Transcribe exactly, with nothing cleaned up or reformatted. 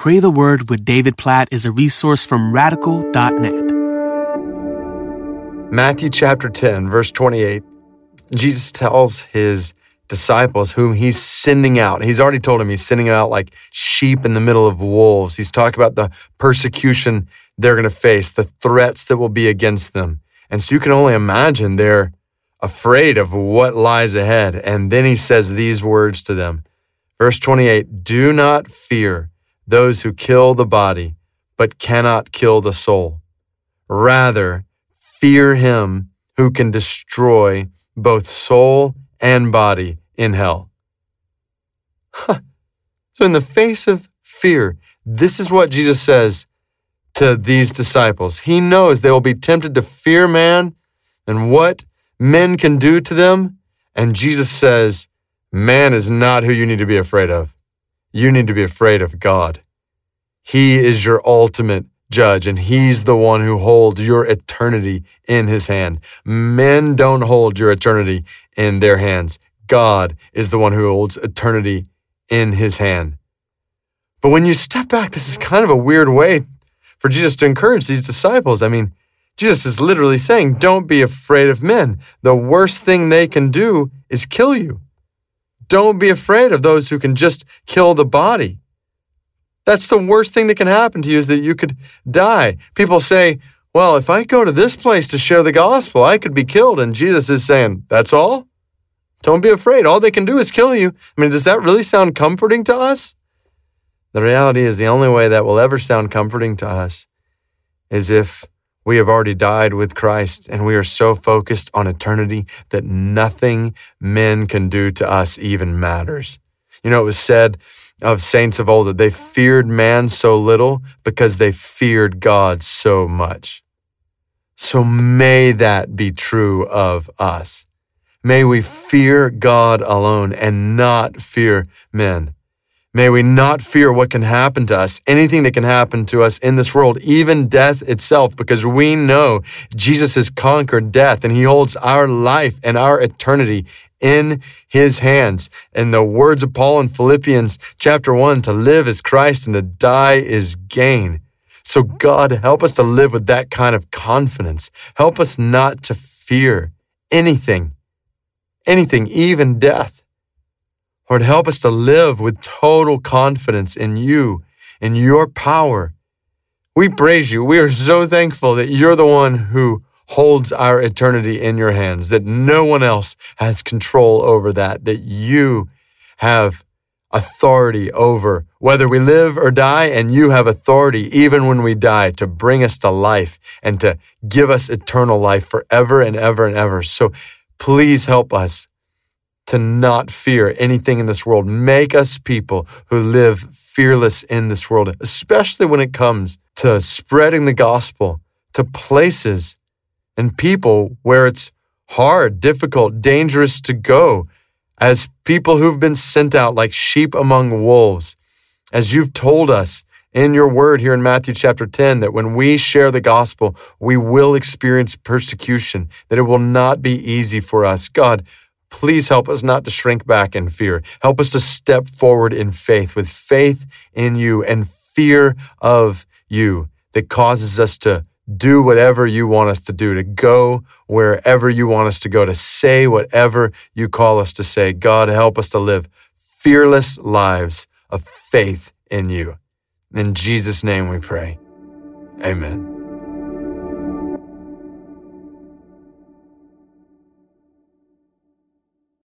Pray the Word with David Platt is a resource from Radical dot net. Matthew chapter ten, verse twenty-eight, Jesus tells his disciples whom he's sending out. He's already told him he's sending out like sheep in the middle of wolves. He's talking about the persecution they're going to face, the threats that will be against them. And so you can only imagine they're afraid of what lies ahead. And then he says these words to them. Verse twenty-eight, do not fear those who kill the body, but cannot kill the soul. Rather, fear him who can destroy both soul and body in hell. Huh. So in the face of fear, this is what Jesus says to these disciples. He knows they will be tempted to fear man and what men can do to them. And Jesus says, man is not who you need to be afraid of. You need to be afraid of God. He is your ultimate judge, and he's the one who holds your eternity in his hand. Men don't hold your eternity in their hands. God is the one who holds eternity in his hand. But when you step back, this is kind of a weird way for Jesus to encourage these disciples. I mean, Jesus is literally saying, don't be afraid of men. The worst thing they can do is kill you. Don't be afraid of those who can just kill the body. That's the worst thing that can happen to you, is that you could die. People say, well, if I go to this place to share the gospel, I could be killed. And Jesus is saying, that's all? Don't be afraid. All they can do is kill you. I mean, does that really sound comforting to us? The reality is the only way that will ever sound comforting to us is if we have already died with Christ, and we are so focused on eternity that nothing men can do to us even matters. You know, it was said of saints of old that they feared man so little because they feared God so much. So may that be true of us. May we fear God alone and not fear men. May we not fear what can happen to us, anything that can happen to us in this world, even death itself, because we know Jesus has conquered death and he holds our life and our eternity in his hands. In the words of Paul in Philippians chapter one, to live is Christ and to die is gain. So God, help us to live with that kind of confidence. Help us not to fear anything, anything, even death. Lord, help us to live with total confidence in you, in your power. We praise you. We are so thankful that you're the one who holds our eternity in your hands, that no one else has control over that, that you have authority over whether we live or die, and you have authority even when we die to bring us to life and to give us eternal life forever and ever and ever. So please help us to not fear anything in this world. Make us people who live fearless in this world, especially when it comes to spreading the gospel to places and people where it's hard, difficult, dangerous to go, as people who've been sent out like sheep among wolves. As you've told us in your word here in Matthew chapter ten, that when we share the gospel, we will experience persecution, that it will not be easy for us. God, please help us not to shrink back in fear. Help us to step forward in faith, with faith in you and fear of you that causes us to do whatever you want us to do, to go wherever you want us to go, to say whatever you call us to say. God, help us to live fearless lives of faith in you. In Jesus' name we pray. Amen.